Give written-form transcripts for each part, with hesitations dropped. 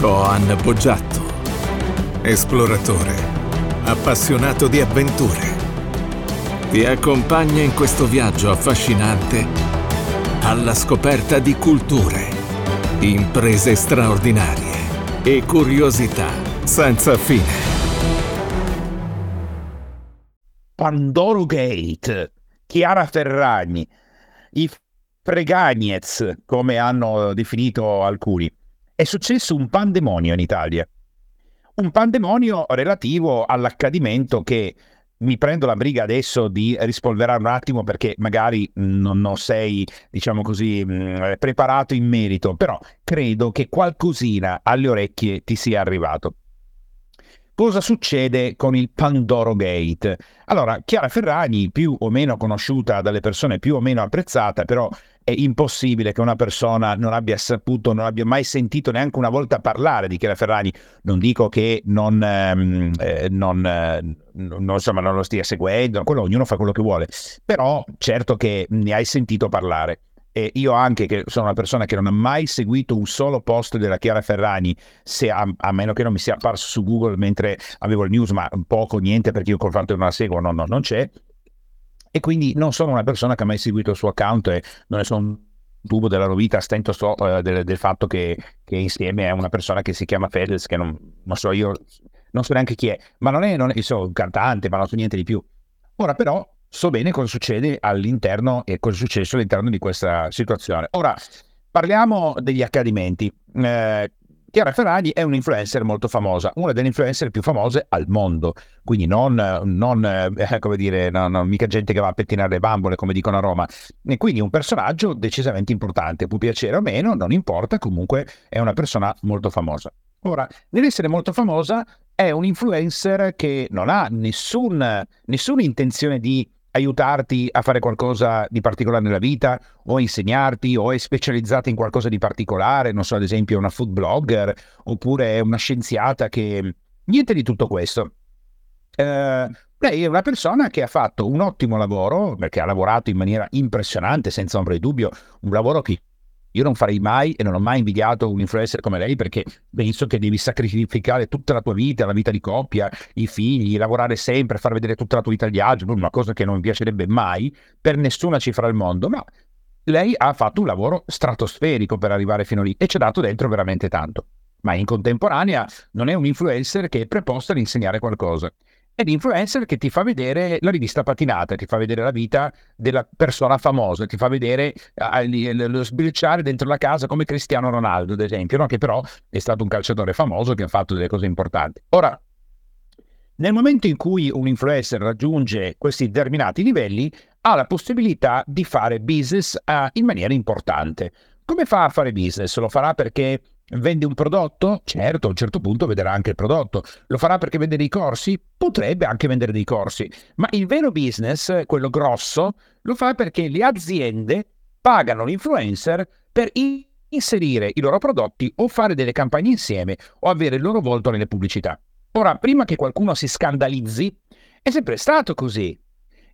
Koan Bogiatto, esploratore, appassionato di avventure, ti accompagna in questo viaggio affascinante alla scoperta di culture, imprese straordinarie e curiosità senza fine. Pandoro Gate, Chiara Ferragni, i Fregagnez, come hanno definito alcuni. È successo un pandemonio in Italia. Un pandemonio relativo all'accadimento che mi prendo la briga adesso di rispolverare un attimo perché magari non sei, diciamo così, preparato in merito, però credo che qualcosina alle orecchie ti sia arrivato. Cosa succede con il Pandoro Gate? Allora, Chiara Ferragni, più o meno conosciuta dalle persone, più o meno apprezzata, però è impossibile che una persona non abbia saputo, non abbia mai sentito neanche una volta parlare di Chiara Ferragni. Non dico che non lo stia seguendo, quello, ognuno fa quello che vuole, però certo che ne hai sentito parlare. E io anche, che sono una persona che non ha mai seguito un solo post della Chiara Ferragni, a meno che non mi sia apparso su Google mentre avevo il news, ma poco, niente, perché io col fatto che non la seguo non c'è, e quindi non sono una persona che ha mai seguito il suo account e non ne sono dubbio della loro vita. Stento del fatto che insieme è una persona che si chiama Fedez, che non so, io non so neanche chi è, ma non è so, un cantante, ma non so niente di più. Ora però so bene cosa succede all'interno e cosa è successo all'interno di questa situazione. Ora, parliamo degli accadimenti. Chiara Ferragni è un influencer molto famosa, una delle influencer più famose al mondo, quindi non mica gente che va a pettinare le bambole, come dicono a Roma, e quindi un personaggio decisamente importante, può piacere o meno, non importa, comunque è una persona molto famosa. Ora, nell'essere molto famosa è un influencer che non ha nessuna intenzione di aiutarti a fare qualcosa di particolare nella vita, o insegnarti, o è specializzata in qualcosa di particolare, non so, ad esempio è una food blogger, oppure è una scienziata, che niente di tutto questo. Lei è una persona che ha fatto un ottimo lavoro, perché ha lavorato in maniera impressionante, senza ombra di dubbio, un lavoro che io non farei mai e non ho mai invidiato un influencer come lei, perché penso che devi sacrificare tutta la tua vita, la vita di coppia, i figli, lavorare sempre, far vedere tutta la tua vita agli altri, una cosa che non mi piacerebbe mai per nessuna cifra al mondo, ma lei ha fatto un lavoro stratosferico per arrivare fino lì e ci ha dato dentro veramente tanto. Ma in contemporanea non è un influencer che è preposto ad insegnare qualcosa, è l'influencer che ti fa vedere la rivista patinata, ti fa vedere la vita della persona famosa, ti fa vedere lo sbirciare dentro la casa come Cristiano Ronaldo, ad esempio, no? Che però è stato un calciatore famoso che ha fatto delle cose importanti. Ora, nel momento in cui un influencer raggiunge questi determinati livelli, ha la possibilità di fare business in maniera importante. Come fa a fare business? Lo farà perché vende un prodotto? Certo, a un certo punto vedrà anche il prodotto. Lo farà perché vende dei corsi? Potrebbe anche vendere dei corsi. Ma il vero business, quello grosso, lo fa perché le aziende pagano l'influencer per inserire i loro prodotti o fare delle campagne insieme o avere il loro volto nelle pubblicità. Ora, prima che qualcuno si scandalizzi, è sempre stato così.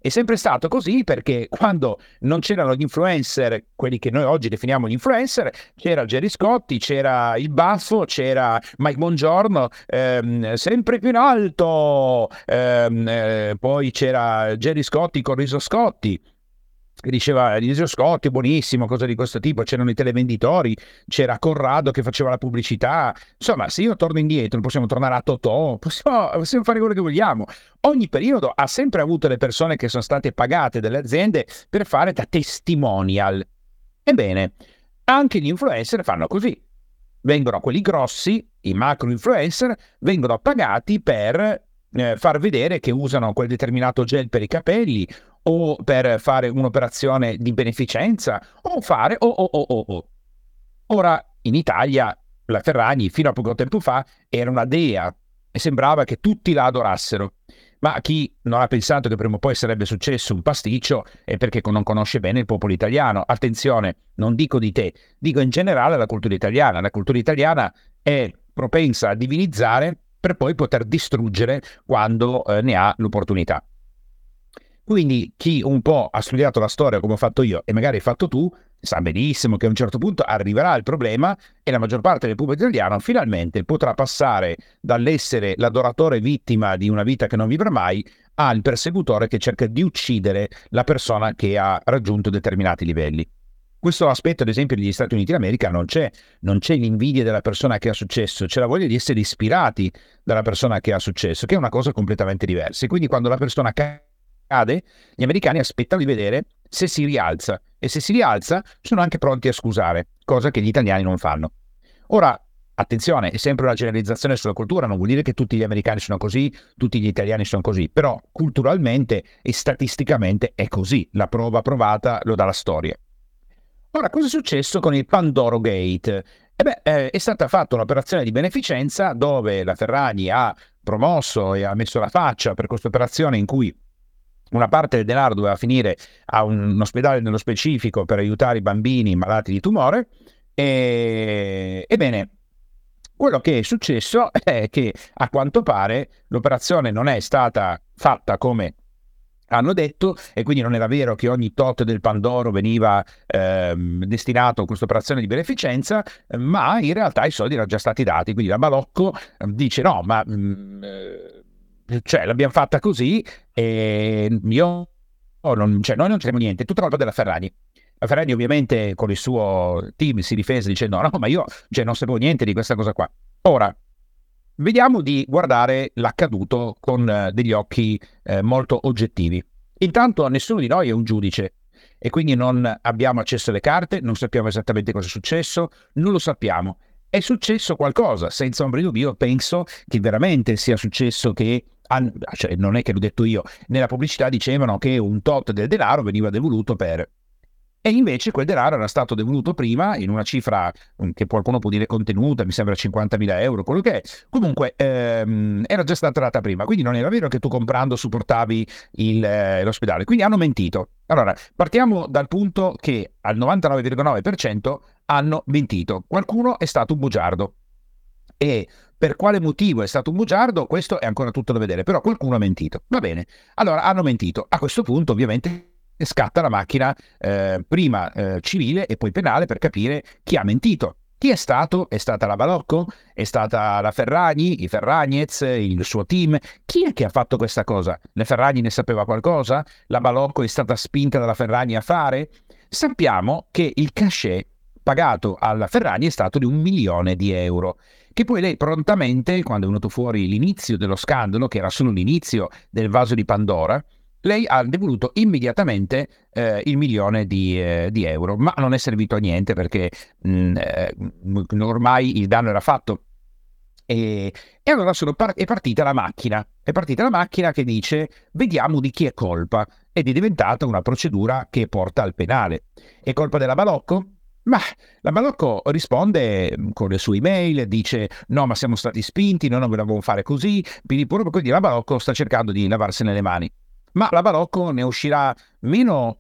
È sempre stato così perché quando non c'erano gli influencer, quelli che noi oggi definiamo gli influencer, c'era Gerry Scotti, c'era il baffo, c'era Mike Bongiorno, sempre più in alto, poi c'era Gerry Scotti con Riso Scotti, che diceva Riso Scotti buonissimo, cose di questo tipo, c'erano i televenditori, c'era Corrado che faceva la pubblicità. Insomma, se io torno indietro, possiamo tornare a Totò, possiamo fare quello che vogliamo. Ogni periodo ha sempre avuto le persone che sono state pagate dalle aziende per fare da testimonial. Ebbene, anche gli influencer fanno così. Vengono quelli grossi, i macro influencer, vengono pagati per far vedere che usano quel determinato gel per i capelli, o per fare un'operazione di beneficenza, o fare Ora, in Italia, la Ferragni fino a poco tempo fa era una dea e sembrava che tutti la adorassero. Ma chi non ha pensato che prima o poi sarebbe successo un pasticcio è perché non conosce bene il popolo italiano. Attenzione, non dico di te, dico in generale la cultura italiana. La cultura italiana è propensa a divinizzare per poi poter distruggere quando ne ha l'opportunità. Quindi chi un po' ha studiato la storia come ho fatto io e magari hai fatto tu, sa benissimo che a un certo punto arriverà il problema e la maggior parte del pubblico italiano finalmente potrà passare dall'essere l'adoratore vittima di una vita che non vivrà mai al persecutore che cerca di uccidere la persona che ha raggiunto determinati livelli. Questo aspetto, ad esempio, negli Stati Uniti d'America non c'è l'invidia della persona che ha successo, c'è la voglia di essere ispirati dalla persona che ha successo, che è una cosa completamente diversa. E quindi quando la persona cade, gli americani aspettano di vedere se si rialza, e se si rialza sono anche pronti a scusare, cosa che gli italiani non fanno. Ora, attenzione, è sempre una generalizzazione sulla cultura, non vuol dire che tutti gli americani sono così, tutti gli italiani sono così, però culturalmente e statisticamente è così, la prova provata lo dà la storia. Ora, cosa è successo con il Pandoro Gate? È stata fatta un'operazione di beneficenza dove la Ferragni ha promosso e ha messo la faccia per questa operazione in cui una parte del denaro doveva finire a un ospedale nello specifico per aiutare i bambini malati di tumore. Ebbene, quello che è successo è che a quanto pare l'operazione non è stata fatta come hanno detto, e quindi non era vero che ogni tot del Pandoro veniva destinato a questa operazione di beneficenza, ma in realtà i soldi erano già stati dati. Quindi la Balocco dice no, ma... Cioè l'abbiamo fatta così e noi non c'eremo niente, tutta colpa della Ferragni. La Ferragni ovviamente con il suo team si difese dicendo no, ma io non sapevo niente di questa cosa qua. Ora vediamo di guardare l'accaduto con degli occhi molto oggettivi. Intanto nessuno di noi è un giudice e quindi non abbiamo accesso alle carte, non sappiamo esattamente cosa è successo, non lo sappiamo. È successo qualcosa, senza ombra di dubbio, penso che veramente sia successo che, cioè non è che l'ho detto io, nella pubblicità dicevano che un tot del denaro veniva devoluto per... E invece quel denaro era stato devoluto prima in una cifra che qualcuno può dire contenuta, mi sembra 50.000 euro, quello che è. Comunque era già stata data prima, quindi non era vero che tu comprando supportavi l'ospedale, quindi hanno mentito. Allora, partiamo dal punto che al 99,9% hanno mentito. Qualcuno è stato un bugiardo e per quale motivo è stato un bugiardo questo è ancora tutto da vedere, però qualcuno ha mentito. Va bene, allora hanno mentito. A questo punto ovviamente scatta la macchina prima civile e poi penale per capire chi ha mentito. Chi è stato? È stata la Balocco? È stata la Ferragni, i Fregagnez, il suo team? Chi è che ha fatto questa cosa? La Ferragni ne sapeva qualcosa? La Balocco è stata spinta dalla Ferragni a fare? Sappiamo che il cachet pagato alla Ferragni è stato di 1 milione di euro, che poi lei prontamente, quando è venuto fuori l'inizio dello scandalo, che era solo l'inizio del vaso di Pandora, lei ha devoluto immediatamente il 1 milione di euro, ma non è servito a niente perché ormai il danno era fatto. E allora è partita la macchina che dice vediamo di chi è colpa, ed è diventata una procedura che porta al penale. È colpa della Balocco? Ma la Balocco risponde con le sue email, dice no, ma siamo stati spinti, noi non volevamo fare così, quindi la Balocco sta cercando di lavarsene le mani. Ma la Balocco ne uscirà meno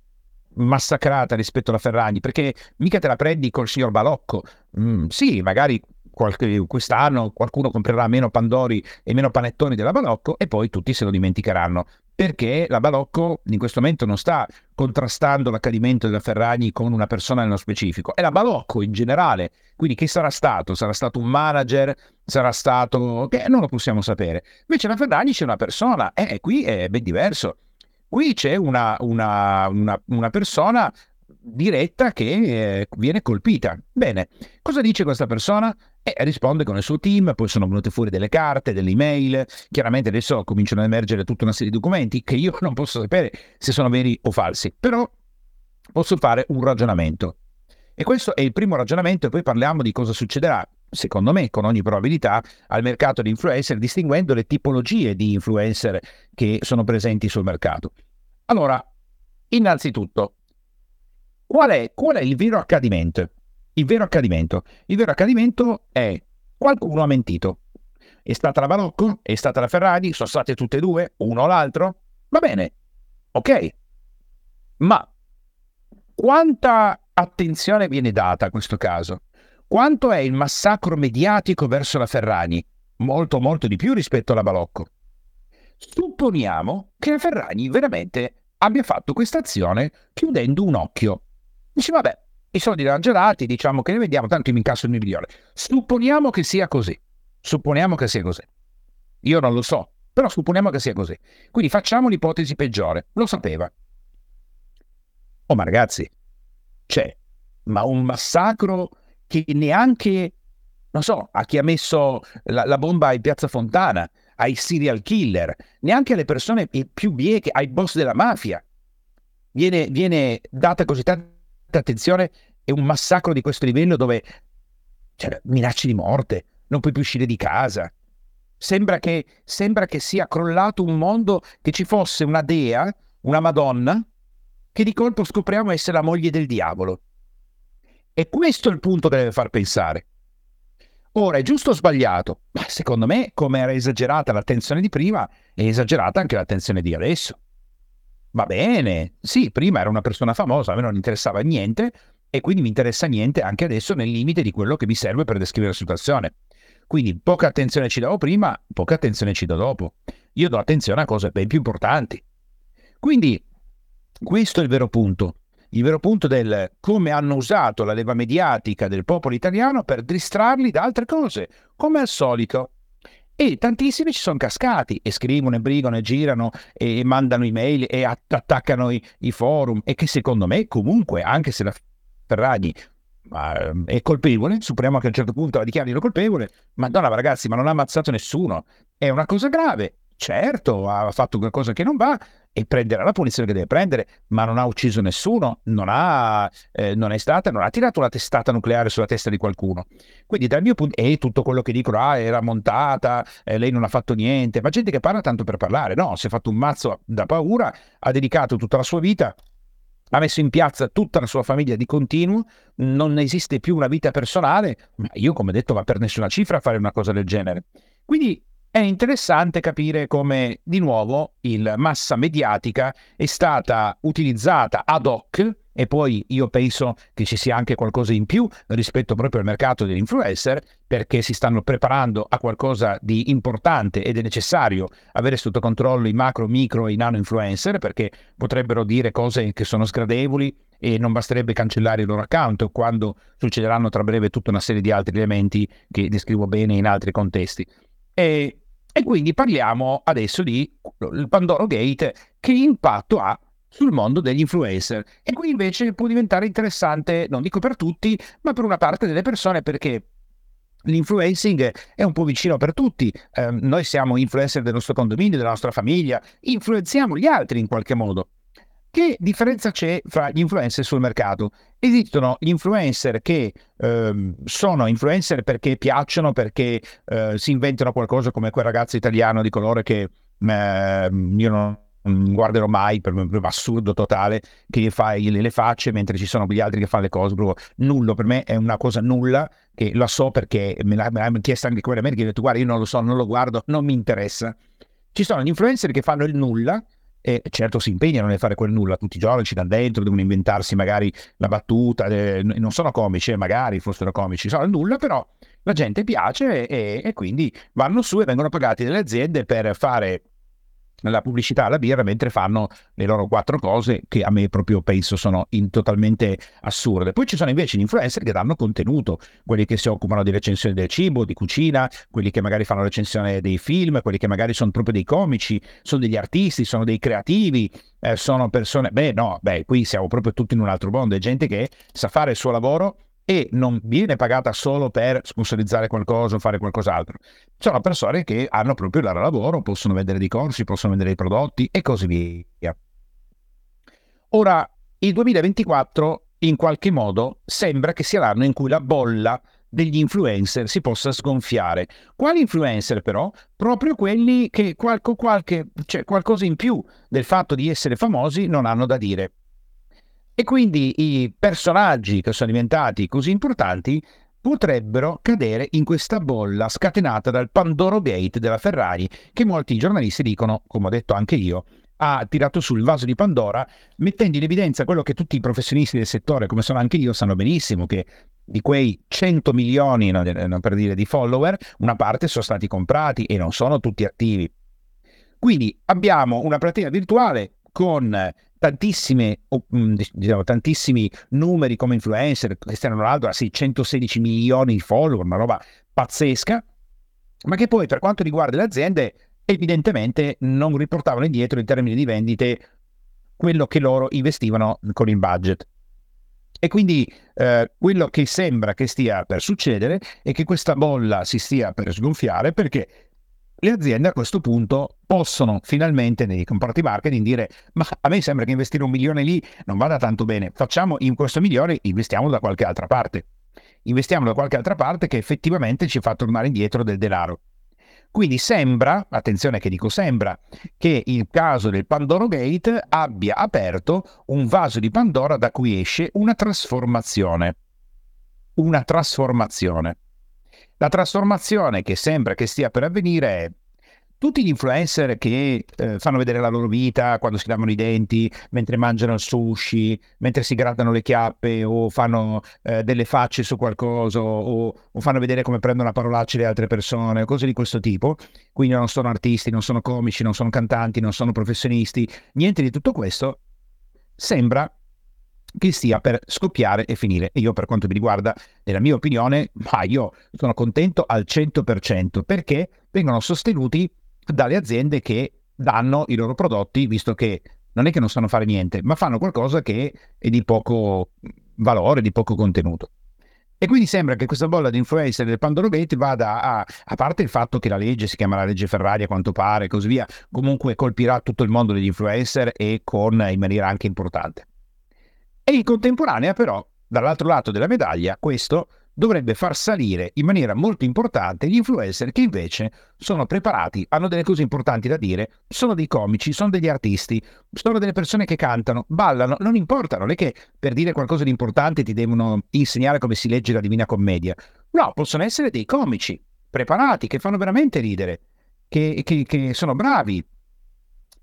massacrata rispetto alla Ferragni, perché mica te la prendi col signor Balocco. Sì, magari quest'anno qualcuno comprerà meno pandori e meno panettoni della Balocco e poi tutti se lo dimenticheranno, perché la Balocco in questo momento non sta contrastando l'accadimento della Ferragni con una persona nello specifico, è la Balocco in generale. Quindi che sarà stato? Sarà stato un manager? Sarà stato... non lo possiamo sapere. Invece la Ferragni c'è una persona, e qui è ben diverso. Qui c'è una persona diretta che viene colpita. Bene, cosa dice questa persona? Risponde con il suo team, poi sono venute fuori delle carte, delle email, chiaramente adesso cominciano ad emergere tutta una serie di documenti che io non posso sapere se sono veri o falsi, però posso fare un ragionamento, e questo è il primo ragionamento, e poi parliamo di cosa succederà, secondo me, con ogni probabilità al mercato di influencer, distinguendo le tipologie di influencer che sono presenti sul mercato. Allora, innanzitutto, qual è il vero accadimento? Il vero accadimento è: qualcuno ha mentito. È stata la Balocco, è stata la Ferragni, sono state tutte e due, uno o l'altro, va bene, ok, ma quanta attenzione viene data a questo caso? Quanto è il massacro mediatico verso la Ferragni? Molto molto di più rispetto alla Balocco. Supponiamo che la Ferragni veramente abbia fatto questa azione chiudendo un occhio, dice vabbè, i soldi dangerati, diciamo che li vendiamo, tanto mi incasso il mio milione. Supponiamo che sia così. Supponiamo che sia così. Io non lo so, però supponiamo che sia così. Quindi facciamo l'ipotesi peggiore. Lo sapeva. Oh, ma ragazzi, c'è, ma un massacro che neanche, non so, a chi ha messo la bomba in Piazza Fontana, ai serial killer, neanche alle persone più bieche, ai boss della mafia, viene data così tanta attenzione, e un massacro di questo livello dove cioè, minacce di morte, non puoi più uscire di casa. Sembra che sia crollato un mondo, che ci fosse una dea, una Madonna, che di colpo scopriamo essere la moglie del diavolo. E questo è il punto che deve far pensare. Ora, è giusto o sbagliato? Ma secondo me, come era esagerata l'attenzione di prima, è esagerata anche l'attenzione di adesso. Va bene, sì, prima era una persona famosa, a me non interessava niente, e quindi mi interessa niente anche adesso, nel limite di quello che mi serve per descrivere la situazione. Quindi poca attenzione ci davo prima, poca attenzione ci do dopo. Io do attenzione a cose ben più importanti. Quindi questo è il vero punto. Il vero punto del come hanno usato la leva mediatica del popolo italiano per distrarli da altre cose, come al solito. E tantissimi ci sono cascati e scrivono e brigano e girano e mandano email e attaccano i forum, e che secondo me comunque, anche se la Ferragni è colpevole, supponiamo che a un certo punto la dichiarino colpevole, madonna ragazzi, ma non ha ammazzato nessuno, è una cosa grave. Certo, ha fatto qualcosa che non va e prenderà la punizione che deve prendere, ma non ha ucciso nessuno, non ha tirato la testata nucleare sulla testa di qualcuno. Quindi dal mio punto, e tutto quello che dicono, era montata, lei non ha fatto niente, ma gente che parla tanto per parlare, no, si è fatto un mazzo da paura, ha dedicato tutta la sua vita, ha messo in piazza tutta la sua famiglia di continuo, non esiste più una vita personale, ma io, come detto, va per nessuna cifra a fare una cosa del genere. Quindi è interessante capire come, di nuovo, la massa mediatica è stata utilizzata ad hoc, e poi io penso che ci sia anche qualcosa in più rispetto proprio al mercato degli influencer, perché si stanno preparando a qualcosa di importante ed è necessario avere sotto controllo i macro, micro e i nano influencer, perché potrebbero dire cose che sono sgradevoli e non basterebbe cancellare il loro account, quando succederanno tra breve tutta una serie di altri elementi che descrivo bene in altri contesti. E quindi parliamo adesso di il Pandoro Gate, che impatto ha sul mondo degli influencer. E qui invece può diventare interessante, non dico per tutti, ma per una parte delle persone, perché l'influencing è un po' vicino per tutti. Noi siamo influencer del nostro condominio, della nostra famiglia, influenziamo gli altri in qualche modo. Che differenza c'è fra gli influencer sul mercato? Esistono gli influencer che sono influencer perché piacciono, perché si inventano qualcosa, come quel ragazzo italiano di colore che io non guarderò mai, per me è assurdo totale, che fa le facce mentre ci sono gli altri che fanno le cose, proprio nullo, per me è una cosa nulla, che lo so perché me l'hanno chiesto anche quella americana, che ho detto guarda io non lo so, non lo guardo, non mi interessa. Ci sono gli influencer che fanno il nulla, e certo si impegnano nel fare quel nulla tutti i giorni, ci danno dentro, devono inventarsi magari la battuta, non sono comici, magari fossero comici, sono nulla, però la gente piace e quindi vanno su e vengono pagati dalle aziende per fare la pubblicità alla birra mentre fanno le loro quattro cose, che a me proprio penso sono totalmente assurde. Poi ci sono invece gli influencer che danno contenuto, quelli che si occupano di recensione del cibo, di cucina, quelli che magari fanno recensione dei film, quelli che magari sono proprio dei comici, sono degli artisti, sono dei creativi, sono persone... qui siamo proprio tutti in un altro mondo, è gente che sa fare il suo lavoro e non viene pagata solo per sponsorizzare qualcosa o fare qualcos'altro. Sono persone che hanno proprio il loro lavoro, possono vendere dei corsi, possono vendere dei prodotti e così via. Ora, il 2024 in qualche modo sembra che sia l'anno in cui la bolla degli influencer si possa sgonfiare. Quali influencer però? Proprio quelli che qualcosa in più del fatto di essere famosi non hanno da dire. E quindi i personaggi che sono diventati così importanti potrebbero cadere in questa bolla scatenata dal Pandoro Gate della Ferragni, che molti giornalisti dicono, come ho detto anche io, ha tirato sul vaso di Pandora, mettendo in evidenza quello che tutti i professionisti del settore, come sono anche io, sanno benissimo, che di quei 100 milioni, per dire, di follower, una parte sono stati comprati e non sono tutti attivi. Quindi abbiamo una platea virtuale con tantissimi numeri come influencer. Cristiano Ronaldo ha 616 milioni di follower, una roba pazzesca, ma che poi per quanto riguarda le aziende evidentemente non riportavano indietro in termini di vendite quello che loro investivano con il budget. E quindi quello che sembra che stia per succedere è che questa bolla si stia per sgonfiare, perché le aziende a questo punto possono finalmente nei comparti marketing dire: ma a me sembra che investire 1 milione lì non vada tanto bene, facciamo in questo 1 milione, investiamo da qualche altra parte. Investiamo da qualche altra parte che effettivamente ci fa tornare indietro del denaro. Quindi sembra, attenzione che dico sembra, che il caso del Pandoro Gate abbia aperto un vaso di Pandora da cui esce una trasformazione. Una trasformazione. La trasformazione che sembra che stia per avvenire è: tutti gli influencer che fanno vedere la loro vita quando si lavano i denti, mentre mangiano il sushi, mentre si grattano le chiappe, o fanno delle facce su qualcosa, o fanno vedere come prendono a parolacce le altre persone, cose di questo tipo. Quindi non sono artisti, non sono comici, non sono cantanti, non sono professionisti, niente di tutto questo sembra che stia per scoppiare e finire. E io, per quanto mi riguarda, nella mia opinione, ma io sono contento al 100%, perché vengono sostenuti dalle aziende che danno i loro prodotti, visto che non è che non sanno fare niente, ma fanno qualcosa che è di poco valore, di poco contenuto. E quindi sembra che questa bolla di influencer del Pandoro Gate vada a parte il fatto che la legge si chiama la legge Ferragni, a quanto pare, e così via, comunque colpirà tutto il mondo degli influencer, e in maniera anche importante. E in contemporanea, però, dall'altro lato della medaglia, questo dovrebbe far salire in maniera molto importante gli influencer che invece sono preparati, hanno delle cose importanti da dire, sono dei comici, sono degli artisti, sono delle persone che cantano, ballano, non importa, non è che per dire qualcosa di importante ti devono insegnare come si legge la Divina Commedia. No, possono essere dei comici preparati, che fanno veramente ridere, che sono bravi,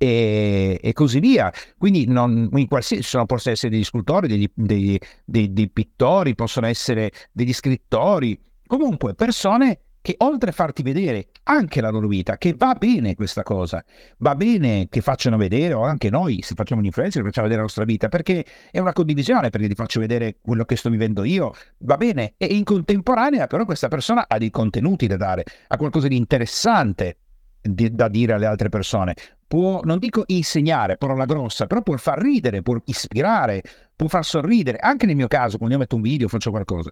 e così via. Quindi non in qualsiasi, possono essere degli scultori, dei pittori, possono essere degli scrittori, comunque persone che, oltre a farti vedere anche la loro vita, che va bene questa cosa, va bene che facciano vedere, o anche noi se facciamo un'influencer facciamo vedere la nostra vita, perché è una condivisione, perché ti faccio vedere quello che sto vivendo io, va bene. E in contemporanea però questa persona ha dei contenuti da dare, ha qualcosa di interessante da dire alle altre persone, può, non dico insegnare, parola grossa, però può far ridere, può ispirare, può far sorridere. Anche nel mio caso, quando io metto un video, faccio qualcosa,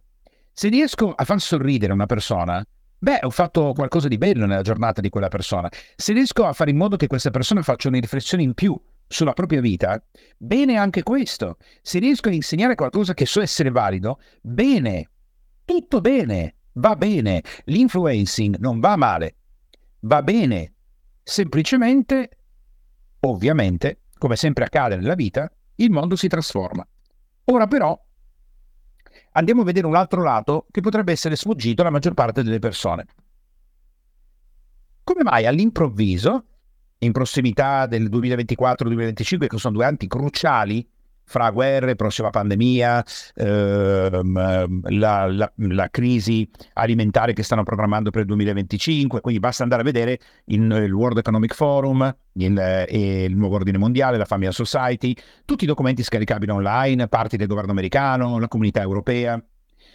se riesco a far sorridere una persona, beh, ho fatto qualcosa di bello nella giornata di quella persona. Se riesco a fare in modo che questa persona faccia una riflessione in più sulla propria vita, bene anche questo. Se riesco a insegnare qualcosa che so essere valido, bene, tutto bene, va bene. L'influencing non va male, va bene, semplicemente. Ovviamente, come sempre accade nella vita, il mondo si trasforma. Ora però andiamo a vedere un altro lato che potrebbe essere sfuggito alla maggior parte delle persone. Come mai all'improvviso, in prossimità del 2024-2025, che sono 2 anni cruciali, fra guerre, prossima pandemia, la crisi alimentare che stanno programmando per il 2025, quindi basta andare a vedere il World Economic Forum, il nuovo ordine mondiale, la Family Society, tutti i documenti scaricabili online, parti del governo americano, la comunità europea.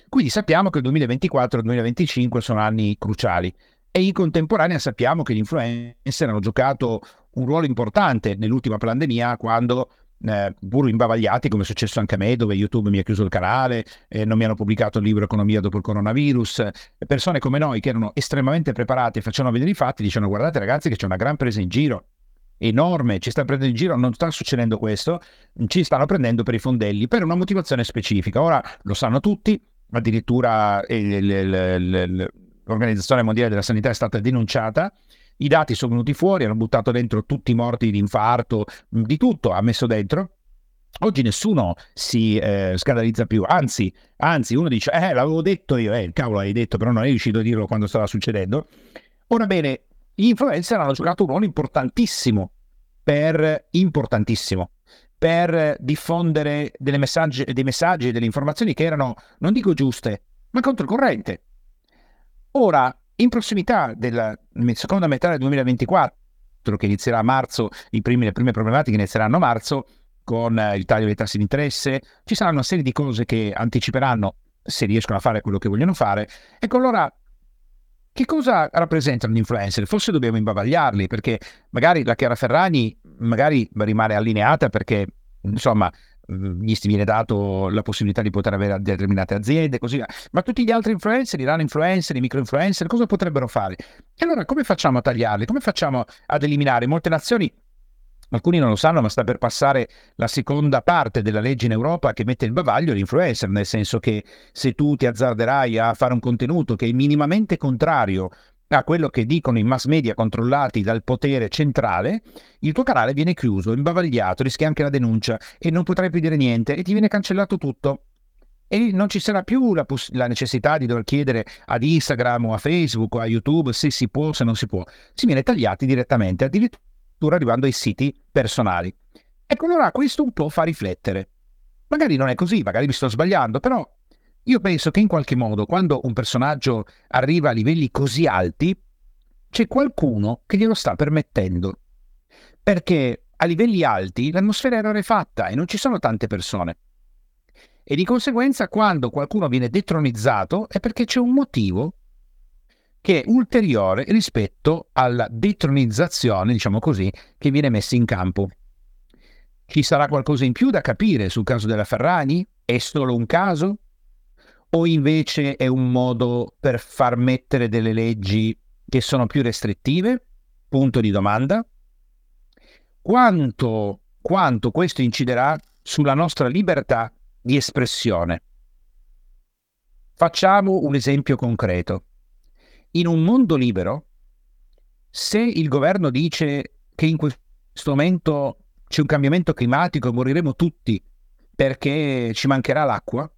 Quindi sappiamo che il 2024 e il 2025 sono anni cruciali, e in contemporanea sappiamo che gli influencer hanno giocato un ruolo importante nell'ultima pandemia, quando pur imbavagliati, come è successo anche a me, dove YouTube mi ha chiuso il canale, non mi hanno pubblicato il libro Economia dopo il coronavirus, persone come noi che erano estremamente preparate, facevano vedere i fatti, dicevano: guardate ragazzi che c'è una gran presa in giro, enorme, ci sta prendendo in giro, non sta succedendo questo, ci stanno prendendo per i fondelli per una motivazione specifica. Ora lo sanno tutti, addirittura l'Organizzazione Mondiale della Sanità è stata denunciata. I dati sono venuti fuori, hanno buttato dentro tutti i morti di infarto, di tutto ha messo dentro. Oggi nessuno si scandalizza più, anzi uno dice: l'avevo detto io, cavolo hai detto, però non è riuscito a dirlo quando stava succedendo. Ora bene, gli influencer hanno giocato un ruolo importantissimo per diffondere dei messaggi e delle informazioni che erano, non dico giuste, ma controcorrente. Ora, in prossimità della seconda metà del 2024, che inizierà a marzo, le prime problematiche inizieranno a marzo, con il taglio dei tassi di interesse, ci sarà una serie di cose che anticiperanno se riescono a fare quello che vogliono fare. Ecco, allora, che cosa rappresentano gli influencer? Forse dobbiamo imbavagliarli, perché magari la Chiara Ferragni magari rimane allineata perché, insomma, gli viene dato la possibilità di poter avere determinate aziende, così via. Ma tutti gli altri influencer, i nano influencer, i micro influencer, cosa potrebbero fare? E allora come facciamo a tagliarli? Come facciamo ad eliminare? Molte nazioni, alcuni non lo sanno, ma sta per passare la seconda parte della legge in Europa che mette in bavaglio l'influencer, nel senso che se tu ti azzarderai a fare un contenuto che è minimamente contrario a quello che dicono i mass media controllati dal potere centrale, il tuo canale viene chiuso, imbavagliato, rischi anche la denuncia e non potrai più dire niente e ti viene cancellato tutto. E non ci sarà più la necessità di dover chiedere ad Instagram o a Facebook o a YouTube se si può o se non si può. Si viene tagliati direttamente, addirittura arrivando ai siti personali. Ecco, allora questo un po' fa riflettere. Magari non è così, magari mi sto sbagliando, però io penso che in qualche modo, quando un personaggio arriva a livelli così alti, c'è qualcuno che glielo sta permettendo. Perché a livelli alti l'atmosfera è rarefatta e non ci sono tante persone. E di conseguenza, quando qualcuno viene detronizzato è perché c'è un motivo che è ulteriore rispetto alla detronizzazione, diciamo così, che viene messa in campo. Ci sarà qualcosa in più da capire sul caso della Ferragni? È solo un caso? O invece è un modo per far mettere delle leggi che sono più restrittive? Punto di domanda. Quanto questo inciderà sulla nostra libertà di espressione? Facciamo un esempio concreto. In un mondo libero, se il governo dice che in questo momento c'è un cambiamento climatico e moriremo tutti perché ci mancherà l'acqua,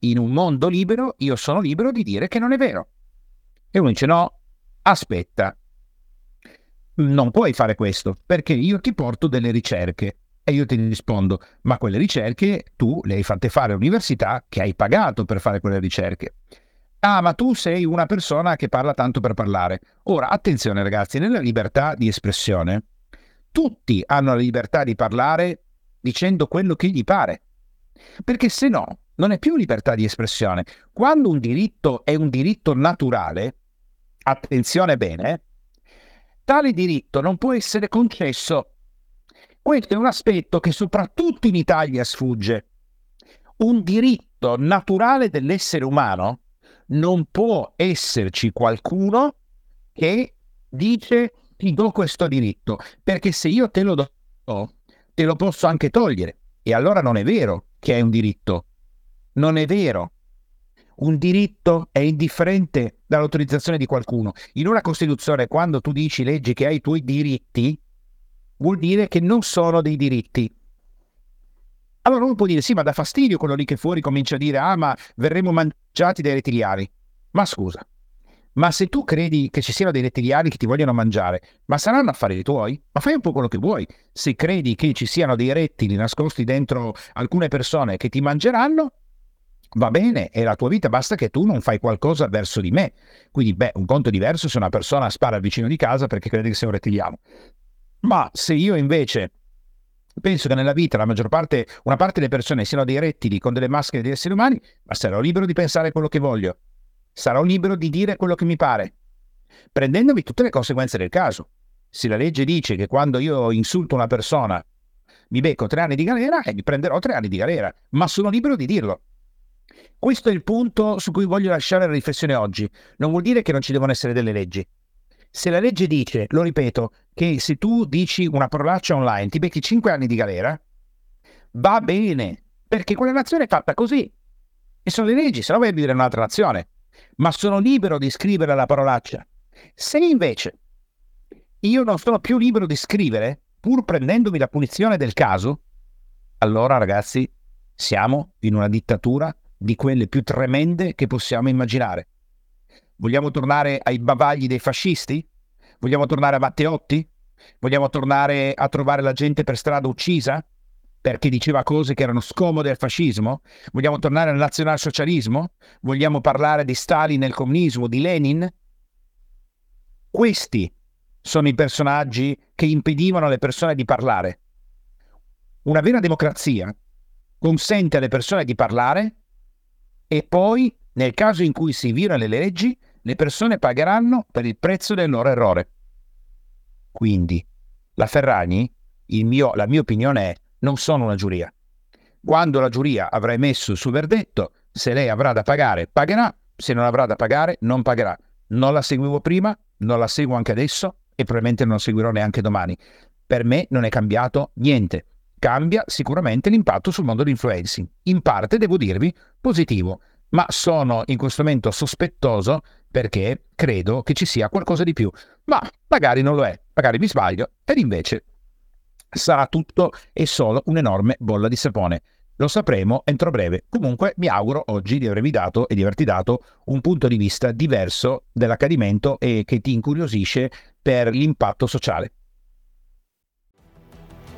in un mondo libero io sono libero di dire che non è vero. E uno dice no, aspetta, non puoi fare questo perché io ti porto delle ricerche. E io ti rispondo, ma quelle ricerche tu le hai fatte fare all'università, che hai pagato per fare quelle ricerche. Ah, ma tu sei una persona che parla tanto per parlare. Ora, attenzione ragazzi, nella libertà di espressione tutti hanno la libertà di parlare dicendo quello che gli pare, perché se no non è più libertà di espressione. Quando un diritto è un diritto naturale, attenzione bene, tale diritto non può essere concesso. Questo è un aspetto che soprattutto in Italia sfugge. Un diritto naturale dell'essere umano, non può esserci qualcuno che dice ti do questo diritto, perché se io te lo do, te lo posso anche togliere. E allora non è vero che è un diritto. Non è vero. Un diritto è indifferente dall'autorizzazione di qualcuno. In una Costituzione, quando tu dici leggi che hai i tuoi diritti, vuol dire che non sono dei diritti. Allora uno può dire, sì, ma dà fastidio quello lì che fuori comincia a dire, ah, ma verremo mangiati dai rettiliani. Ma scusa, ma se tu credi che ci siano dei rettiliani che ti vogliono mangiare, ma saranno affari tuoi? Ma fai un po' quello che vuoi. Se credi che ci siano dei rettili nascosti dentro alcune persone che ti mangeranno, va bene, è la tua vita, basta che tu non fai qualcosa verso di me. Quindi, beh, un conto è diverso se una persona spara al vicino di casa perché crede che sia un rettiliano. Ma se io invece penso che nella vita la maggior parte, una parte delle persone siano dei rettili con delle maschere di esseri umani, ma sarò libero di pensare quello che voglio, sarò libero di dire quello che mi pare, prendendomi tutte le conseguenze del caso. Se la legge dice che quando io insulto una persona mi becco 3 anni di galera, e mi prenderò 3 anni di galera, ma sono libero di dirlo. Questo è il punto su cui voglio lasciare la riflessione oggi. Non vuol dire che non ci devono essere delle leggi. Se la legge dice, lo ripeto, che se tu dici una parolaccia online ti becchi 5 anni di galera, va bene, perché quella nazione è fatta così. E sono le leggi, se no vai a vivere in un'altra nazione. Ma sono libero di scrivere la parolaccia. Se invece io non sono più libero di scrivere, pur prendendomi la punizione del caso, allora ragazzi, siamo in una dittatura di quelle più tremende che possiamo immaginare. Vogliamo tornare ai bavagli dei fascisti? Vogliamo tornare a Matteotti? Vogliamo tornare a trovare la gente per strada uccisa perché diceva cose che erano scomode al fascismo? Vogliamo tornare al nazionalsocialismo? Vogliamo parlare di Stalin nel comunismo, di Lenin? Questi sono i personaggi che impedivano alle persone di parlare. Una vera democrazia consente alle persone di parlare e poi, nel caso in cui si violano le leggi, le persone pagheranno per il prezzo del loro errore. Quindi, la Ferragni, la mia opinione è, non sono una giuria. Quando la giuria avrà emesso il suo verdetto, se lei avrà da pagare, pagherà, se non avrà da pagare, non pagherà. Non la seguivo prima, non la seguo anche adesso e probabilmente non la seguirò neanche domani. Per me non è cambiato niente. Cambia sicuramente l'impatto sul mondo dell'influencing. In parte, devo dirvi, positivo, ma sono in questo momento sospettoso perché credo che ci sia qualcosa di più. Ma magari non lo è, magari mi sbaglio, ed invece sarà tutto e solo un'enorme bolla di sapone. Lo sapremo entro breve. Comunque mi auguro oggi di avervi dato e di averti dato un punto di vista diverso dell'accadimento e che ti incuriosisce per l'impatto sociale.